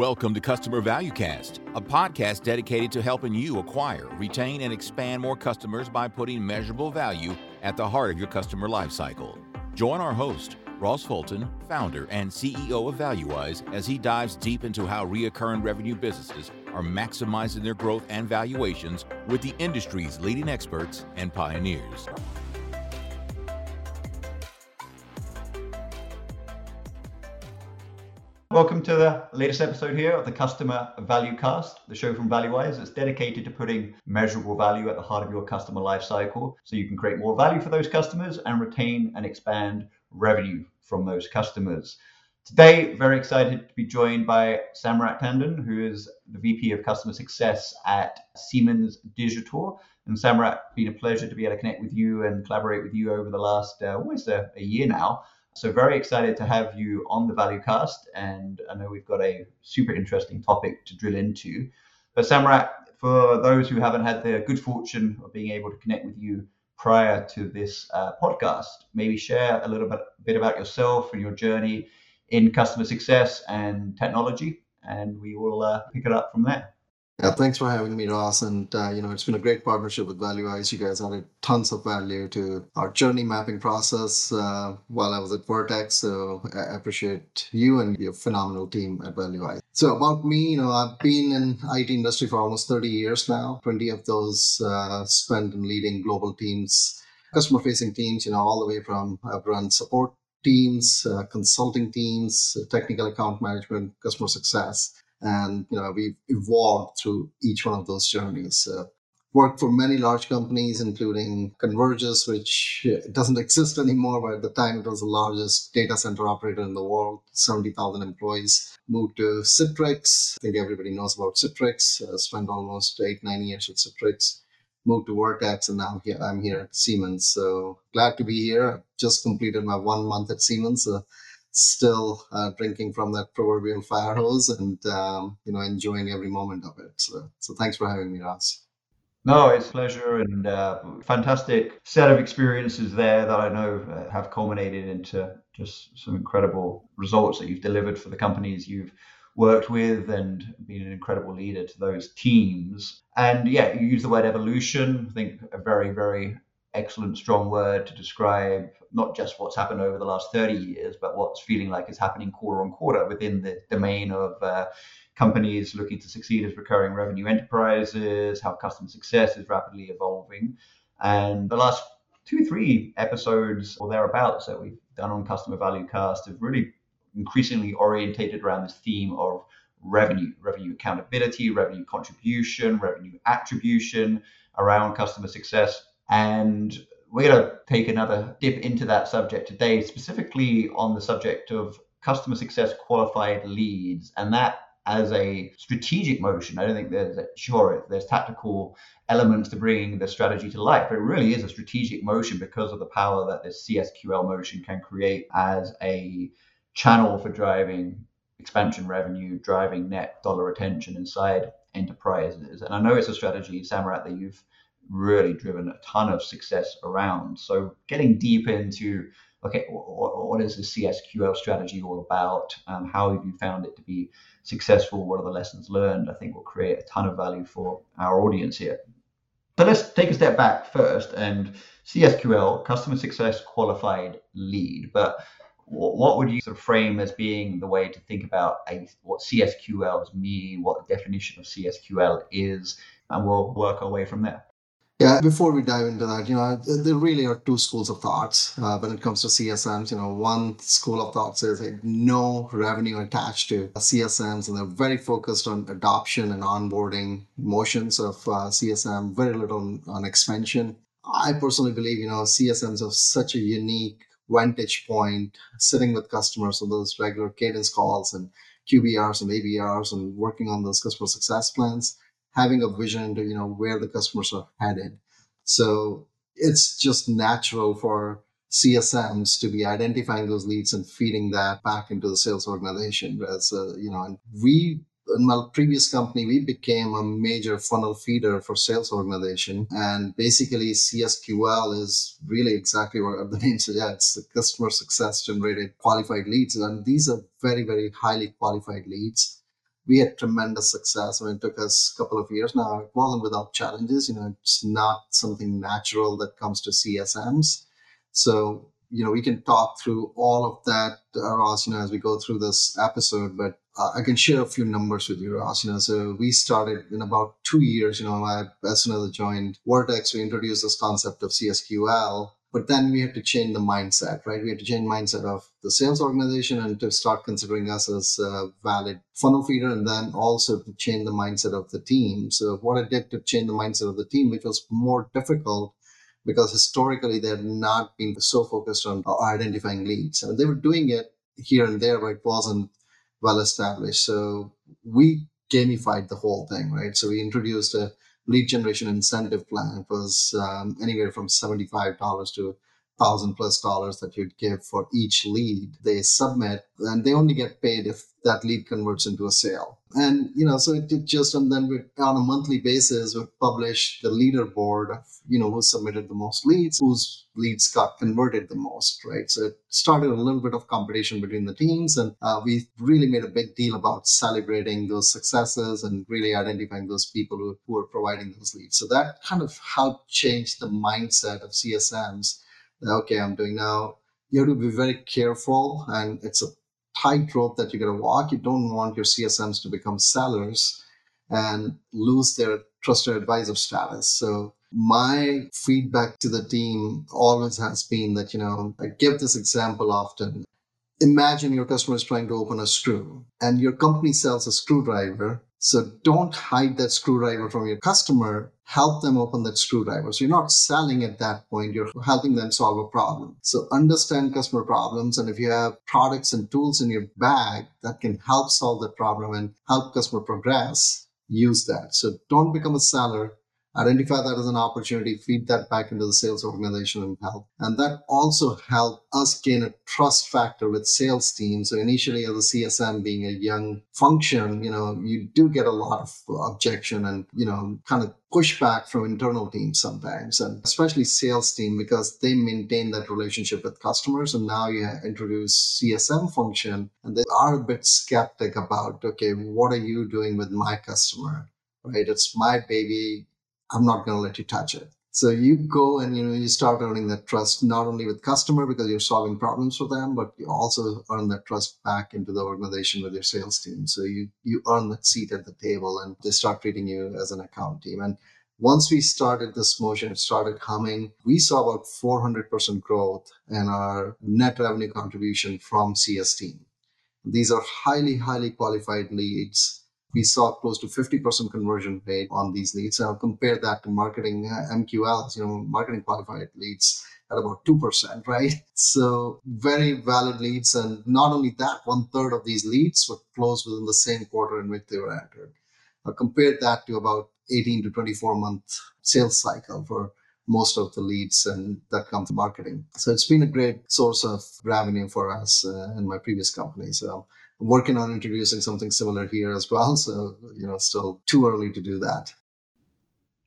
Welcome to Customer Valuecast, a podcast dedicated to helping you acquire, retain, and expand more customers by putting measurable value at the heart of your customer lifecycle. Join our host, Ross Fulton, founder and CEO of Valuize, as he dives deep into how recurring revenue businesses are maximizing their growth and valuations with the industry's leading experts and pioneers. Welcome to the latest episode here of the Customer Valuecast, the show from Valuize that's dedicated to putting measurable value at the heart of your customer lifecycle so you can create more value for those customers and retain and expand revenue from those customers. Today, very excited to be joined by Samrat Tandon, who is the VP of Customer Success at Siemens Digital. And Samrat, it's been a pleasure to be able to connect with you and collaborate with you over the last almost a year now. So very excited to have you on the Valuecast, and I know we've got a super interesting topic to drill into. But Samrat, for those who haven't had the good fortune of being able to connect with you prior to this podcast, maybe share a little bit about yourself and your journey in customer success and technology, and we will pick it up from there. Yeah, thanks for having me, Ross. And, it's been a great partnership with Valuize. You guys added tons of value to our journey mapping process while I was at Vertex. So I appreciate you and your phenomenal team at Valuize. So about me, I've been in IT industry for almost 30 years now, 20 of those spent in leading global teams, customer-facing teams, all the way from I've run support teams, consulting teams, technical account management, customer success. And, we've evolved through each one of those journeys. Worked for many large companies, including Convergys, which doesn't exist anymore, but at the time it was the largest data center operator in the world, 70,000 employees. Moved to Citrix. I think everybody knows about Citrix. Spent almost 8-9 years with Citrix. Moved to Vertex, and now I'm here at Siemens. So glad to be here. I've just completed my 1 month at Siemens. Still drinking from that proverbial fire hose and, enjoying every moment of it. So thanks for having me, Ross. No, it's a pleasure, and fantastic set of experiences there that I know have culminated into just some incredible results that you've delivered for the companies you've worked with and been an incredible leader to those teams. And you use the word evolution, I think a very, very excellent, strong word to describe not just what's happened over the last 30 years, but what's feeling like is happening quarter on quarter within the domain of companies looking to succeed as recurring revenue enterprises, how customer success is rapidly evolving. And the last 2-3 episodes or thereabouts that we've done on Customer Valuecast have really increasingly orientated around this theme of revenue accountability, revenue contribution, revenue attribution around customer success. And we're going to take another dip into that subject today, specifically on the subject of customer success qualified leads. And that as a strategic motion, I don't think there's tactical elements to bringing the strategy to life, but it really is a strategic motion because of the power that this CSQL motion can create as a channel for driving expansion revenue, driving net dollar retention inside enterprises. And I know it's a strategy, Samrat, that you've really driven a ton of success around. So getting deep into, okay, what is the CSQL strategy all about? How have you found it to be successful? What are the lessons learned? I think will create a ton of value for our audience here. So let's take a step back first and CSQL, Customer Success Qualified Lead. But what would you sort of frame as being the way to think about what CSQLs mean, what the definition of CSQL is, and we'll work our way from there. Yeah, before we dive into that, there really are two schools of thoughts when it comes to CSMs. One school of thought says no revenue attached to CSMs, and they're very focused on adoption and onboarding motions of CSM, very little on expansion. I personally believe, CSMs have such a unique vantage point, sitting with customers on those regular cadence calls and QBRs and ABRs and working on those customer success plans. Having a vision to, where the customers are headed. So it's just natural for CSMs to be identifying those leads and feeding that back into the sales organization. Whereas, in my previous company, we became a major funnel feeder for sales organization. And basically CSQL is really exactly what the name suggests, the customer success generated qualified leads. And these are very, very highly qualified leads. we had tremendous success. I mean, it took us a couple of years now. It wasn't without challenges. You know, it's not something natural that comes to CSMs. So, you know, we can talk through all of that, Ross, you know, as we go through this episode, but I can share a few numbers with you, Ross. You know, so we started in about 2 years, you know, as soon as I joined Vertex, we introduced this concept of CSQL, but then we had to change the mindset, right? We had to change the mindset of the sales organization and to start considering us as a valid funnel feeder, and then also to change the mindset of the team. So what I did to change the mindset of the team, which was more difficult, because historically they had not been so focused on identifying leads. And they were doing it here and there, but it wasn't well established. So we gamified the whole thing, right? So we introduced a lead generation incentive plan. It was anywhere from $75 to $1,000+ that you'd give for each lead they submit, and they only get paid if that lead converts into a sale. And, you know, so it did just, and then on a monthly basis, we publish the leaderboard of, you know, who submitted the most leads, whose leads got converted the most, right? So it started a little bit of competition between the teams, and we really made a big deal about celebrating those successes and really identifying those people who are providing those leads. So that kind of helped change the mindset of CSMs. Okay, I'm doing now. You have to be very careful, and it's a tightrope that you got to walk. You don't want your CSMs to become sellers and lose their trusted advisor status. So my feedback to the team always has been that, you know, I give this example often. Imagine your customer is trying to open a screw, and your company sells a screwdriver. So don't hide that screwdriver from your customer. Help them open that screwdriver. So you're not selling at that point. You're helping them solve a problem. So understand customer problems. And if you have products and tools in your bag that can help solve that problem and help customer progress, use that. So don't become a seller. Identify that as an opportunity. Feed that back into the sales organization and help. And that also helped us gain a trust factor with sales teams. So initially, as a CSM being a young function, you know, you do get a lot of objection and, you know, kind of pushback from internal teams sometimes, and especially sales team, because they maintain that relationship with customers. And now you introduce CSM function, and they are a bit skeptic about, okay, what are you doing with my customer, right? It's my baby. I'm not going to let you touch it. So you go and, you know, you start earning that trust, not only with customer because you're solving problems for them, but you also earn that trust back into the organization with your sales team. So you earn that seat at the table, and they start treating you as an account team. And once we started this motion, it started humming. We saw about 400% growth in our net revenue contribution from CS team. These are highly, highly qualified leads. We saw close to 50% conversion rate on these leads. Now compare that to marketing MQLs, you know, marketing qualified leads at about 2%, right? So very valid leads. And not only that, 1/3 of these leads were closed within the same quarter in which they were entered. Now compare that to about 18 to 24 month sales cycle for most of the leads and that come to marketing. So it's been a great source of revenue for us in my previous company. So I'm working on introducing something similar here as well. So, you know, still too early to do that.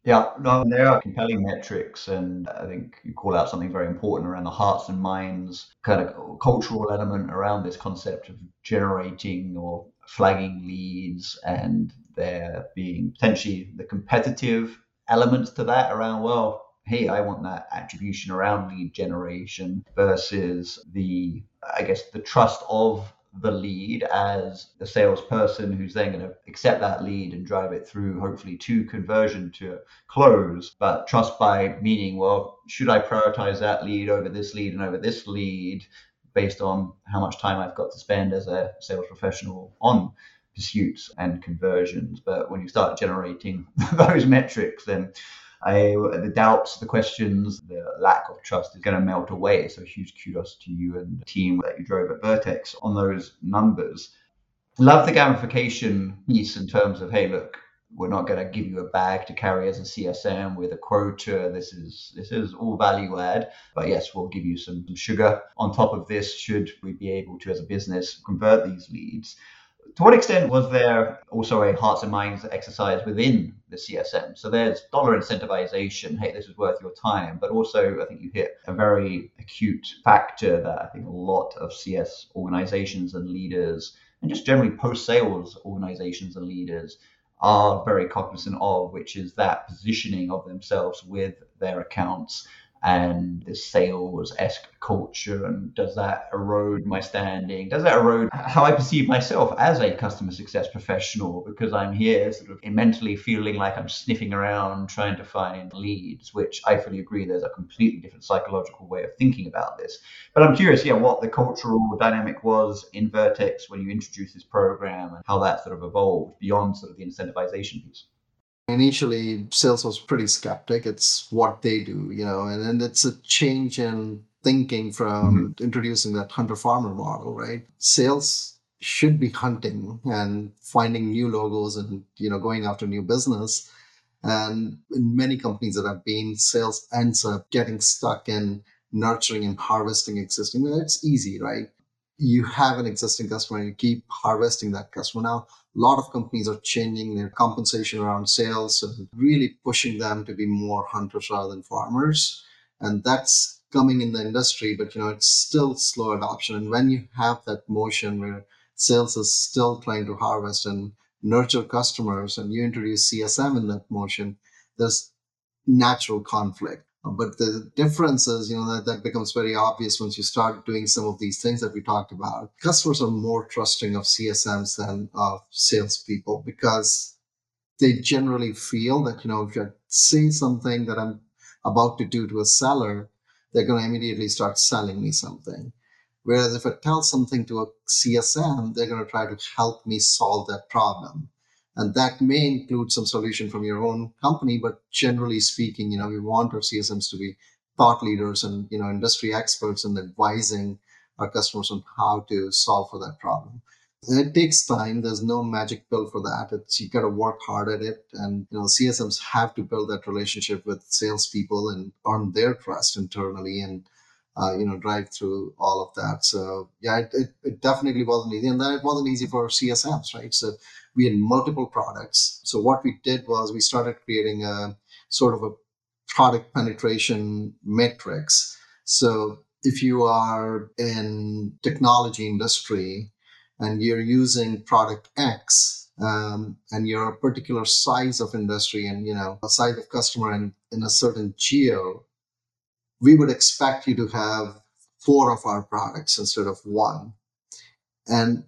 Yeah, no, there are compelling metrics. And I think you call out something very important around the hearts and minds, kind of cultural element around this concept of generating or flagging leads, and there being potentially the competitive elements to that around, well, hey, I want that attribution around lead generation versus the, I guess, the trust of the lead as the salesperson who's then going to accept that lead and drive it through, hopefully to conversion, to close. But trust by meaning, well, should I prioritize that lead over this lead and over this lead based on how much time I've got to spend as a sales professional on pursuits and conversions? But when you start generating those metrics, then the doubts, the questions, the lack of trust is going to melt away. So huge kudos to you and the team that you drove at Vertex on those numbers. Love the gamification piece in terms of, hey, look, we're not going to give you a bag to carry as a CSM with a quota. This is all value add. But yes, we'll give you some sugar on top of this should we be able to, as a business, convert these leads. To what extent was there also a hearts and minds exercise within the CSM? So there's dollar incentivization. Hey, this is worth your time. But also, I think you hit a very acute factor that I think a lot of CS organizations and leaders and just generally post-sales organizations and leaders are very cognizant of, which is that positioning of themselves with their accounts and this sales-esque culture. And does that erode my standing? Does that erode how I perceive myself as a customer success professional? Because I'm here sort of mentally feeling like I'm sniffing around trying to find leads, which I fully agree there's a completely different psychological way of thinking about this. But I'm curious, yeah, what the cultural dynamic was in Vertex when you introduced this program and how that sort of evolved beyond sort of the incentivization piece. Initially, sales was pretty skeptic. It's what they do, you know, and then it's a change in thinking from introducing that hunter-farmer model, right? Sales should be hunting and finding new logos and, you know, going after new business. And in many companies that I've been, sales ends up getting stuck in nurturing and harvesting existing. It's easy, right? You have an existing customer and you keep harvesting that customer. Now, a lot of companies are changing their compensation around sales and really pushing them to be more hunters rather than farmers. And that's coming in the industry, but you know, it's still slow adoption. And when you have that motion where sales is still trying to harvest and nurture customers and you introduce CSM in that motion, there's natural conflict. But the difference is, you know, that becomes very obvious once you start doing some of these things that we talked about. Customers are more trusting of CSMs than of salespeople because they generally feel that, you know, if you say something that I'm about to do to a seller, they're going to immediately start selling me something. Whereas if I tell something to a CSM, they're going to try to help me solve that problem. And that may include some solution from your own company, but generally speaking, you know, we want our CSMs to be thought leaders and, you know, industry experts in advising our customers on how to solve for that problem. And it takes time. There's no magic pill for that. It's, you got to work hard at it. And, you know, CSMs have to build that relationship with salespeople and earn their trust internally and, you know, drive through all of that. So, yeah, it definitely wasn't easy. And then it wasn't easy for CSMs, right? So we had multiple products. So what we did was we started creating a sort of a product penetration matrix. So if you are in technology industry and you're using product X and you're a particular size of industry and, you know, a size of customer in a certain geo, we would expect you to have 4 of our products instead of 1. And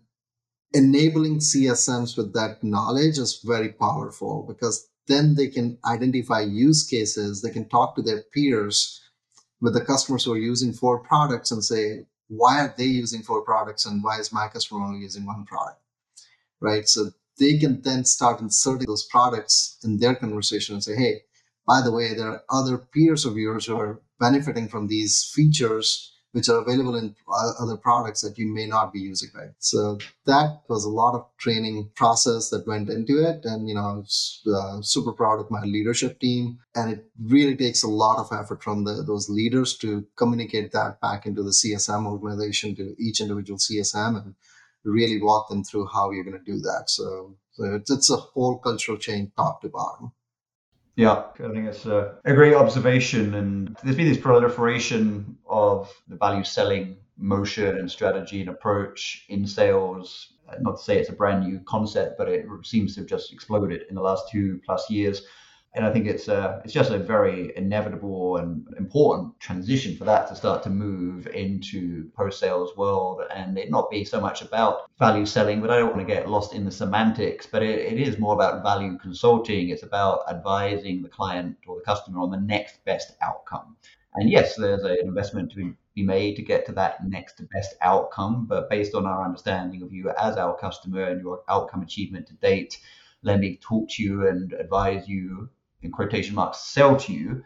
enabling CSMs with that knowledge is very powerful because then they can identify use cases. They can talk to their peers with the customers who are using 4 products and say, why are they using 4 products and why is my customer only using 1 product, right? So they can then start inserting those products in their conversation and say, hey, by the way, there are other peers of yours who are benefiting from these features which are available in other products that you may not be using, right? So that was a lot of training process that went into it. And, you know, I was super proud of my leadership team. And it really takes a lot of effort from those leaders to communicate that back into the CSM organization, to each individual CSM, and really walk them through how you're going to do that. So it's a whole cultural change top to bottom. Yeah, I think it's a great observation. And there's been this proliferation of the value selling motion and strategy and approach in sales. Not to say it's a brand new concept, but it seems to have just exploded in the last 2+ years. And I think it's just a very inevitable and important transition for that to start to move into post-sales world, and it not be so much about value selling, but I don't want to get lost in the semantics, but it is more about value consulting. It's about advising the client or the customer on the next best outcome. And yes, there's an investment to be made to get to that next best outcome, but based on our understanding of you as our customer and your outcome achievement to date, let me talk to you and advise you, in quotation marks, sell to you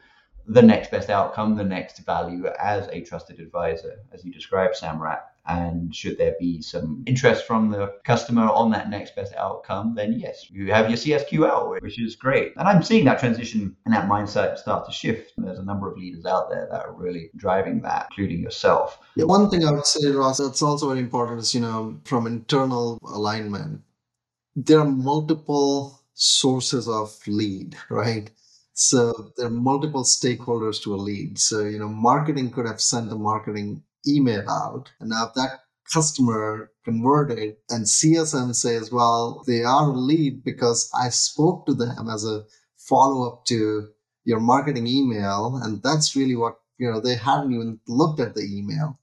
the next best outcome, the next value as a trusted advisor, as you described, Samrat. And should there be some interest from the customer on that next best outcome, then yes, you have your CSQL, which is great. And I'm seeing that transition and that mindset start to shift. And there's a number of leaders out there that are really driving that, including yourself. Yeah, one thing I would say, Ross, that's also very important is, you know, from internal alignment, there are multiple sources of lead, right? So there are multiple stakeholders to a lead. So, you know, marketing could have sent a marketing email out. And now if that customer converted. And CSM says, well, they are a lead because I spoke to them as a follow-up to your marketing email. And that's really what, you know, they hadn't even looked at the email.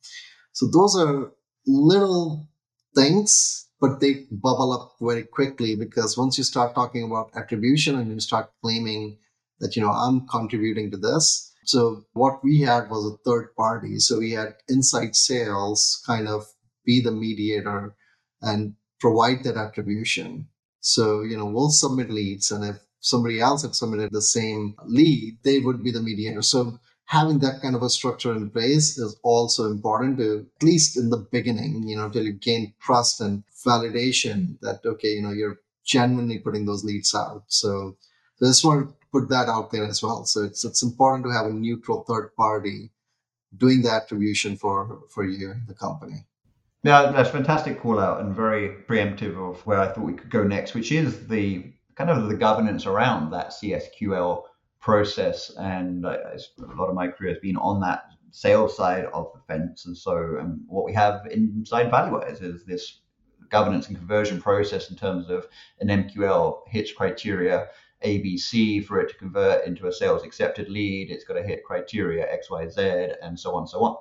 So those are little things, but they bubble up very quickly, because once you start talking about attribution and you start claiming that, you know, I'm contributing to this. So what we had was a third party. So we had inside sales kind of be the mediator and provide that attribution. So, you know, we'll submit leads, and if somebody else had submitted the same lead, they would be the mediator. So having that kind of a structure in place is also important to, at least in the beginning, you know, till you gain trust and validation that, okay, you know, you're genuinely putting those leads out. So I just want to put that out there as well. So it's important to have a neutral third party doing the attribution for you, the company. Yeah, that's a fantastic call out and very preemptive of where I thought we could go next, which is the kind of the governance around that CSQL process. And a lot of my career has been on that sales side of the fence. And so what we have inside Valuize is this governance and conversion process in terms of an MQL hits criteria ABC for it to convert into a sales accepted lead. It's got to hit criteria XYZ and so on, so on.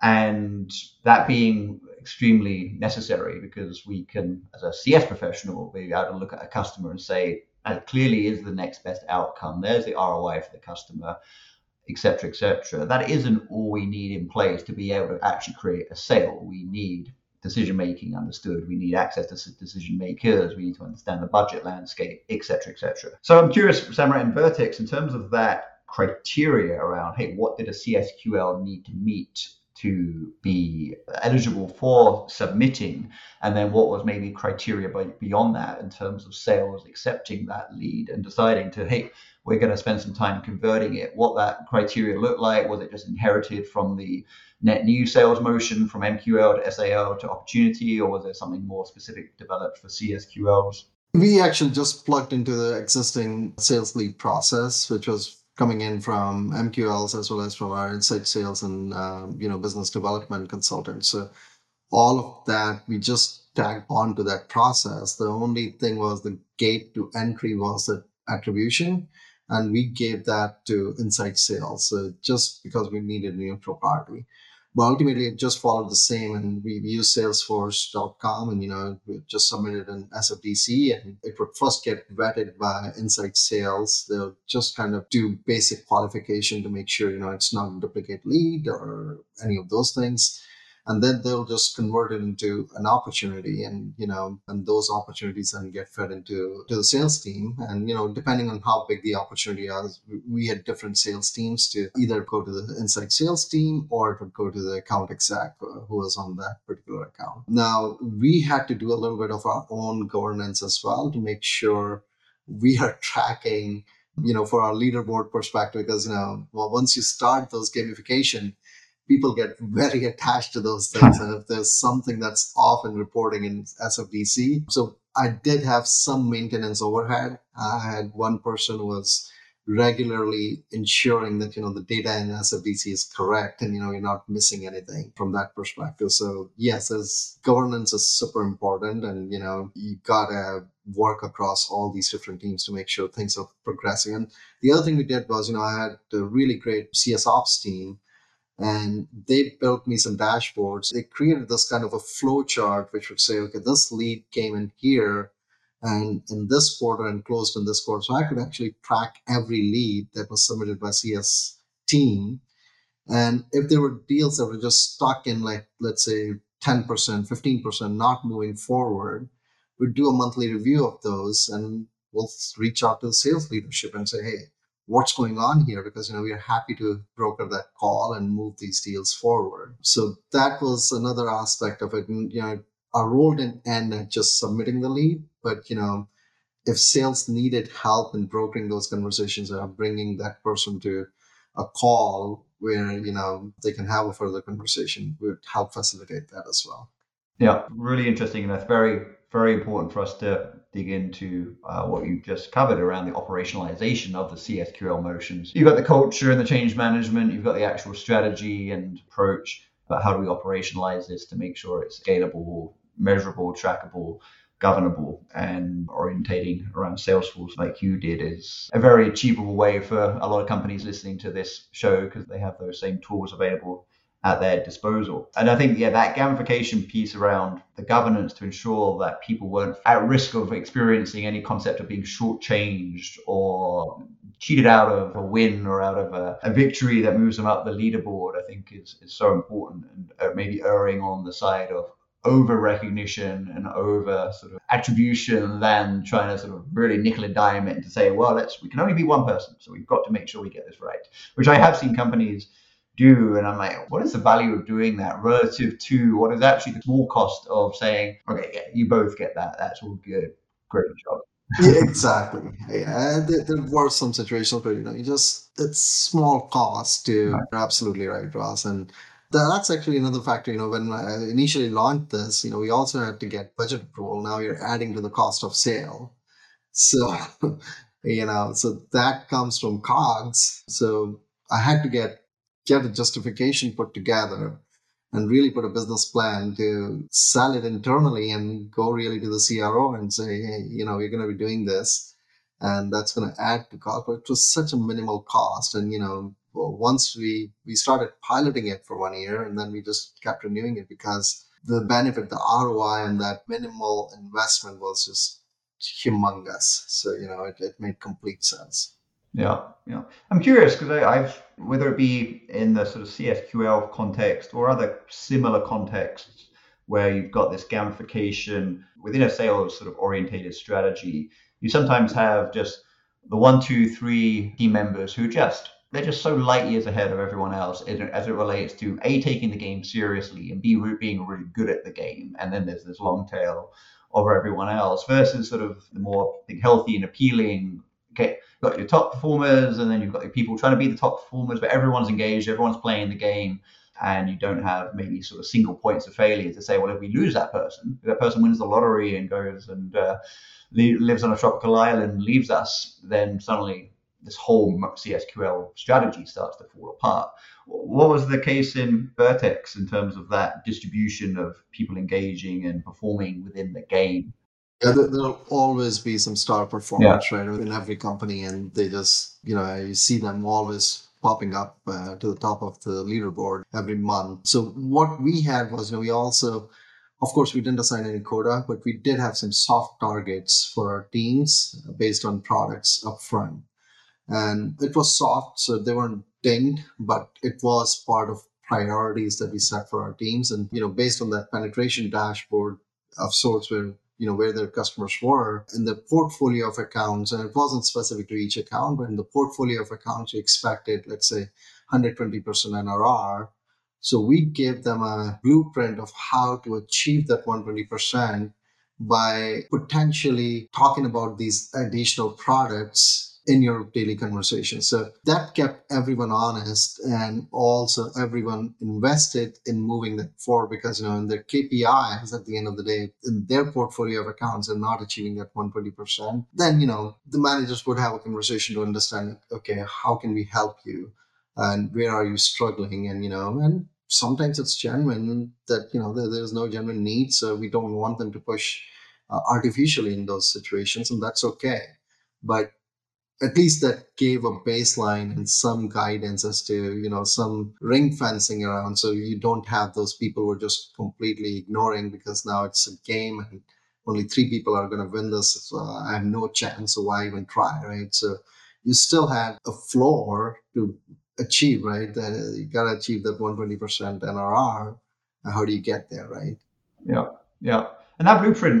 And that being extremely necessary, because we can, as a CS professional, be able to look at a customer and say, that clearly is the next best outcome. There's the ROI for the customer, et cetera, et cetera. That isn't all we need in place to be able to actually create a sale. We need decision-making understood. We need access to decision-makers. We need to understand the budget landscape, et cetera, et cetera. So I'm curious, Samrat and Vertex, in terms of that criteria around, hey, what did a CSQL need to meet to be eligible for submitting? And then what was maybe criteria beyond that in terms of sales accepting that lead and deciding to, hey, we're going to spend some time converting it. What that criteria looked like, was it just inherited from the net new sales motion from MQL to SAL to opportunity, or was there something more specific developed for CSQLs? We actually just plugged into the existing sales lead process, which was coming in from MQLs as well as from our inside sales and business development consultants. So all of that, we just tagged onto that process. The only thing was the gate to entry was the attribution, and we gave that to inside sales. So just because we needed a neutral party, but ultimately it just followed the same. And we used Salesforce.com, and we just submitted an SFDC, and it would first get vetted by inside sales. They'll just kind of do basic qualification to make sure it's not a duplicate lead or any of those things, and then they'll just convert it into an opportunity, and and those opportunities then get fed into the sales team. And depending on how big the opportunity is, we had different sales teams to either go to the inside sales team or to go to the account exec who was on that particular account. Now we had to do a little bit of our own governance as well to make sure we are tracking, for our leaderboard perspective, because once you start those gamification, people get very attached to those things. And if there's something that's off in reporting in SFDC. So I did have some maintenance overhead. I had one person who was regularly ensuring that, the data in SFDC is correct and, you're not missing anything from that perspective. So yes, as governance is super important, and, you gotta work across all these different teams to make sure things are progressing. And the other thing we did was, I had a really great CS Ops team, and they built me some dashboards. They created this kind of a flow chart, which would say, okay, this lead came in here and in this quarter and closed in this quarter. So I could actually track every lead that was submitted by CS team. And if there were deals that were just stuck in, like, let's say 10%, 15%, not moving forward, we'd do a monthly review of those, and we'll reach out to the sales leadership and say, hey, what's going on here? Because, we are happy to broker that call and move these deals forward. So that was another aspect of it. And, our role didn't end at just submitting the lead, but, if sales needed help in brokering those conversations or bringing that person to a call where, they can have a further conversation, we would help facilitate that as well. Yeah, really interesting. And that's very, very important for us to dig into what you just covered around the operationalization of the CSQL motions. You've got the culture and the change management, you've got the actual strategy and approach, but how do we operationalize this to make sure it's scalable, measurable, trackable, governable, and orientating around Salesforce like you did is a very achievable way for a lot of companies listening to this show because they have those same tools available at their disposal. And I think, yeah, that gamification piece around the governance to ensure that people weren't at risk of experiencing any concept of being shortchanged or cheated out of a win or out of a victory that moves them up the leaderboard, I think is so important, and maybe erring on the side of over recognition and over sort of attribution than trying to sort of really nickel and dime it and to say, well, we can only be one person, so we've got to make sure we get this right, which I have seen companies do. And I'm like, what is the value of doing that relative to what is actually the small cost of saying, okay, yeah, you both get that. That's all good. Great job. Yeah, exactly. Yeah, there were some situations where, you just, it's small cost to, right. You're absolutely right, Ross. And that's actually another factor, when I initially launched this, we also had to get budget approval. Now you're adding to the cost of sale. So, so that comes from COGS. So I had to get a justification put together and really put a business plan to sell it internally and go really to the CRO and say, hey, we're going to be doing this and that's going to add to cost, but it was such a minimal cost. And, once we started piloting it for 1 year and then we just kept renewing it because the benefit, the ROI and that minimal investment was just humongous. So, it made complete sense. Yeah. I'm curious because I've, whether it be in the sort of CSQL context or other similar contexts where you've got this gamification within a sales sort of orientated strategy, you sometimes have just the 1, 2, 3 team members who they're just so light years ahead of everyone else as it relates to A, taking the game seriously and B, being really good at the game. And then there's this long tail over everyone else versus sort of the more healthy and appealing. Okay, you've got your top performers and then you've got your people trying to be the top performers, but everyone's engaged, everyone's playing the game, and you don't have maybe sort of single points of failure to say, well, if we lose that person, if that person wins the lottery and goes and lives on a tropical island, leaves us, then suddenly this whole CSQL strategy starts to fall apart. What was the case in Vertex in terms of that distribution of people engaging and performing within the game? Yeah, there'll always be some star performers, right, within every company, and they just, you see them always popping up to the top of the leaderboard every month. So what we had was, we also, of course, we didn't assign any quota, but we did have some soft targets for our teams based on products up front. And it was soft, so they weren't dinged, but it was part of priorities that we set for our teams. And, based on that penetration dashboard of sorts where where their customers were in the portfolio of accounts, and it wasn't specific to each account, but in the portfolio of accounts, you expected, let's say, 120% NRR. So we gave them a blueprint of how to achieve that 120% by potentially talking about these additional products in your daily conversation. So that kept everyone honest and also everyone invested in moving that forward because, in their KPIs at the end of the day, in their portfolio of accounts and not achieving that 120%, then, the managers would have a conversation to understand, okay, how can we help you? And where are you struggling? And, and sometimes it's genuine that, there's no genuine need. So we don't want them to push artificially in those situations, and that's okay. But at least that gave a baseline and some guidance as to, some ring fencing around. So you don't have those people who are just completely ignoring because now it's a game and only 3 people are going to win this. So I have no chance. So why even try, right? So you still had a floor to achieve, right? You got to achieve that 120% NRR. How do you get there, right? Yeah. And that blueprint,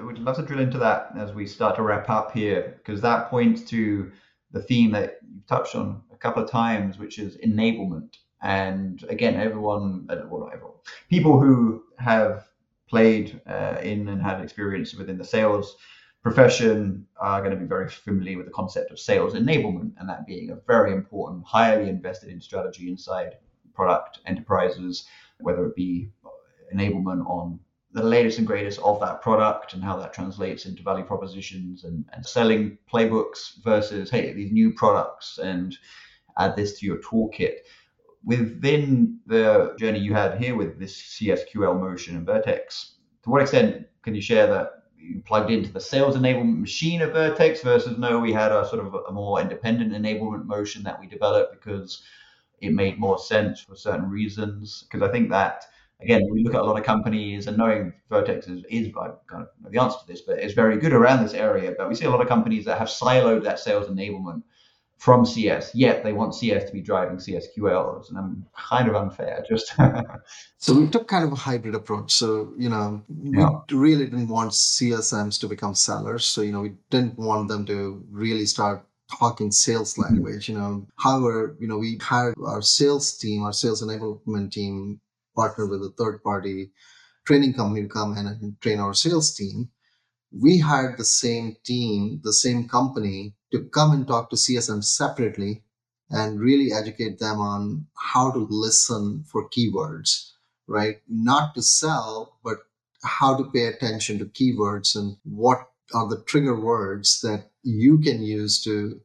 we'd love to drill into that as we start to wrap up here, because that points to the theme that you've touched on a couple of times, which is enablement. And again, people who have played in and had experience within the sales profession are going to be very familiar with the concept of sales enablement, and that being a very important, highly invested in strategy inside product enterprises, whether it be enablement on the latest and greatest of that product and how that translates into value propositions and selling playbooks versus, hey, these new products and add this to your toolkit. within the journey you had here with this CSQL motion and Vertex, to what extent can you share that you plugged into the sales enablement machine of Vertex versus no, we had a sort of a more independent enablement motion that we developed because it made more sense for certain reasons? Because I think that, again, we look at a lot of companies, and knowing Vertex is I kind of know the answer to this, but it's very good around this area. But we see a lot of companies that have siloed that sales enablement from CS, yet they want CS to be driving CSQLs, and I'm kind of unfair. Just so we took kind of a hybrid approach. So we really didn't want CSMs to become sellers. So we didn't want them to really start talking sales language. However, we hired our sales team, our sales enablement team, partner with a third-party training company to come and train our sales team. We hired the same team, the same company, to come and talk to CSM separately and really educate them on how to listen for keywords, right? Not to sell, but how to pay attention to keywords and what are the trigger words that you can use to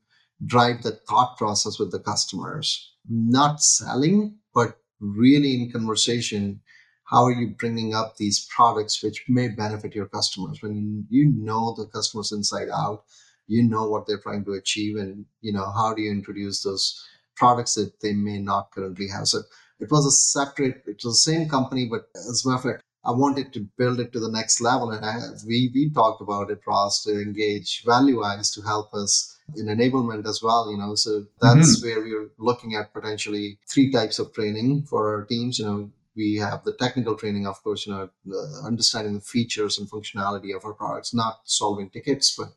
drive the thought process with the customers. Not selling, but really in conversation, how are you bringing up these products which may benefit your customers? When you know the customers inside out, you know what they're trying to achieve, and how do you introduce those products that they may not currently have? So it was the same company, but as a matter of fact, I wanted to build it to the next level. And we talked about it, Ross, to engage Valuize to help us in enablement as well. So that's where we're looking at potentially three types of training for our teams. We have the technical training, of course, understanding the features and functionality of our products, not solving tickets, but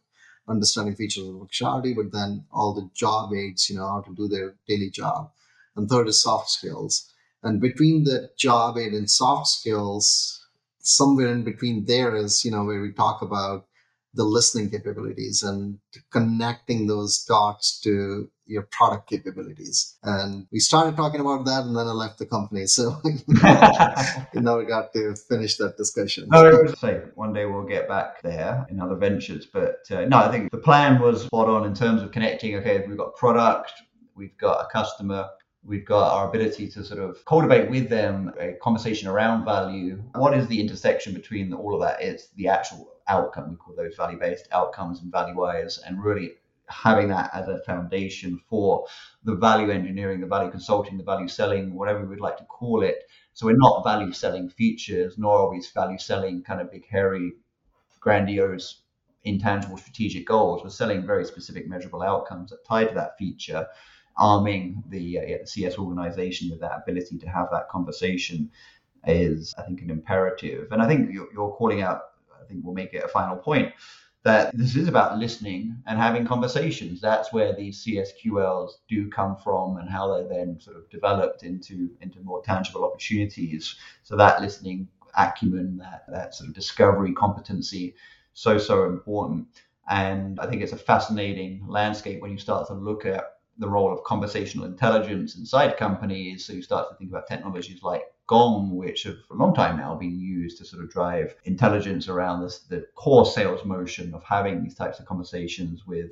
understanding features and functionality, but then all the job aids, how to do their daily job. And third is soft skills. And between the job aid and soft skills, somewhere in between there is, where we talk about the listening capabilities and connecting those dots to your product capabilities. And we started talking about that, and then I left the company. So we never got to finish that discussion. No, I would say one day we'll get back there in other ventures. But no, I think the plan was spot on in terms of connecting. Okay, we've got product, we've got a customer, we've got our ability to sort of cultivate with them a conversation around value. What is the intersection between all of that? It's the actual outcome. We call those value-based outcomes and value-wise, and really having that as a foundation for the value engineering, the value consulting, the value selling, whatever we'd like to call it. So we're not value selling features, nor are we value selling kind of big, hairy, grandiose, intangible strategic goals. We're selling very specific measurable outcomes that tie to that feature, arming the CS organization with that ability to have that conversation is, I think, an imperative. And I think you're calling out, I think we'll make it a final point, that this is about listening and having conversations. That's where these CSQLs do come from and how they're then sort of developed into more tangible opportunities. So that listening acumen, that sort of discovery competency, so important. And I think it's a fascinating landscape when you start to look at the role of conversational intelligence inside companies. So you start to think about technologies like Gong, which have for a long time now been used to sort of drive intelligence around the core sales motion of having these types of conversations with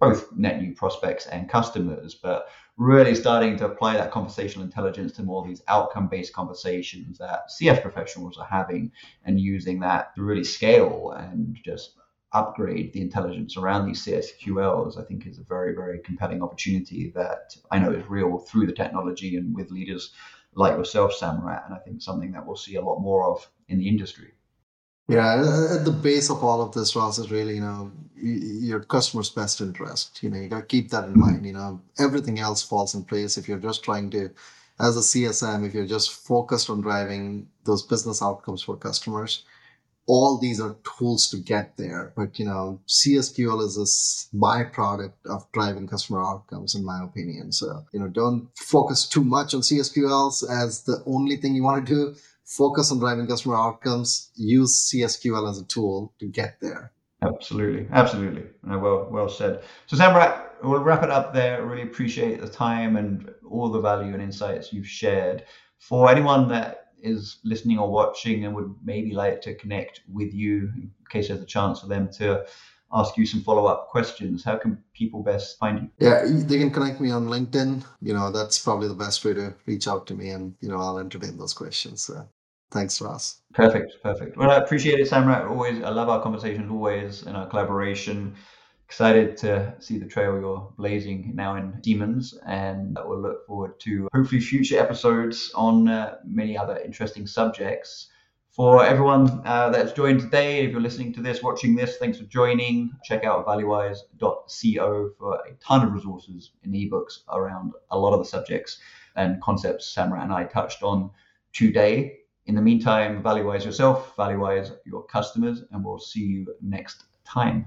both net new prospects and customers, but really starting to apply that conversational intelligence to more of these outcome-based conversations that CS professionals are having, and using that to really scale and just upgrade the intelligence around these CSQLs, I think, is a very, very compelling opportunity that I know is real through the technology and with leaders like yourself, Samrat, and I think something that we'll see a lot more of in the industry. Yeah, at the base of all of this, Ross, is really, your customer's best interest. You got to keep that in mind. Everything else falls in place. If you're just trying to, as a CSM, if you're just focused on driving those business outcomes for customers, all these are tools to get there, but CSQL is a byproduct of driving customer outcomes, in my opinion. So, don't focus too much on CSQLs as the only thing you want to do. Focus on driving customer outcomes. Use CSQL as a tool to get there. Absolutely. Absolutely. Well said. So, Samrat, we'll wrap it up there. Really appreciate the time and all the value and insights you've shared. For anyone that is listening or watching and would maybe like to connect with you, in case there's a chance for them to ask you some follow-up questions? How can people best find you? Yeah, they can connect me on LinkedIn. You know, that's probably the best way to reach out to me, and, you know, I'll entertain those questions. So thanks, Ross. Perfect. Well, I appreciate it, Samrat. Always, I love our conversations always and our collaboration. Excited to see the trail you're blazing now in Siemens, and we'll look forward to hopefully future episodes on many other interesting subjects. For everyone that's joined today, if you're listening to this, watching this, thanks for joining. Check out Valuize.co for a ton of resources and ebooks around a lot of the subjects and concepts Samrat and I touched on today. In the meantime, Valuize yourself, Valuize your customers, and we'll see you next time.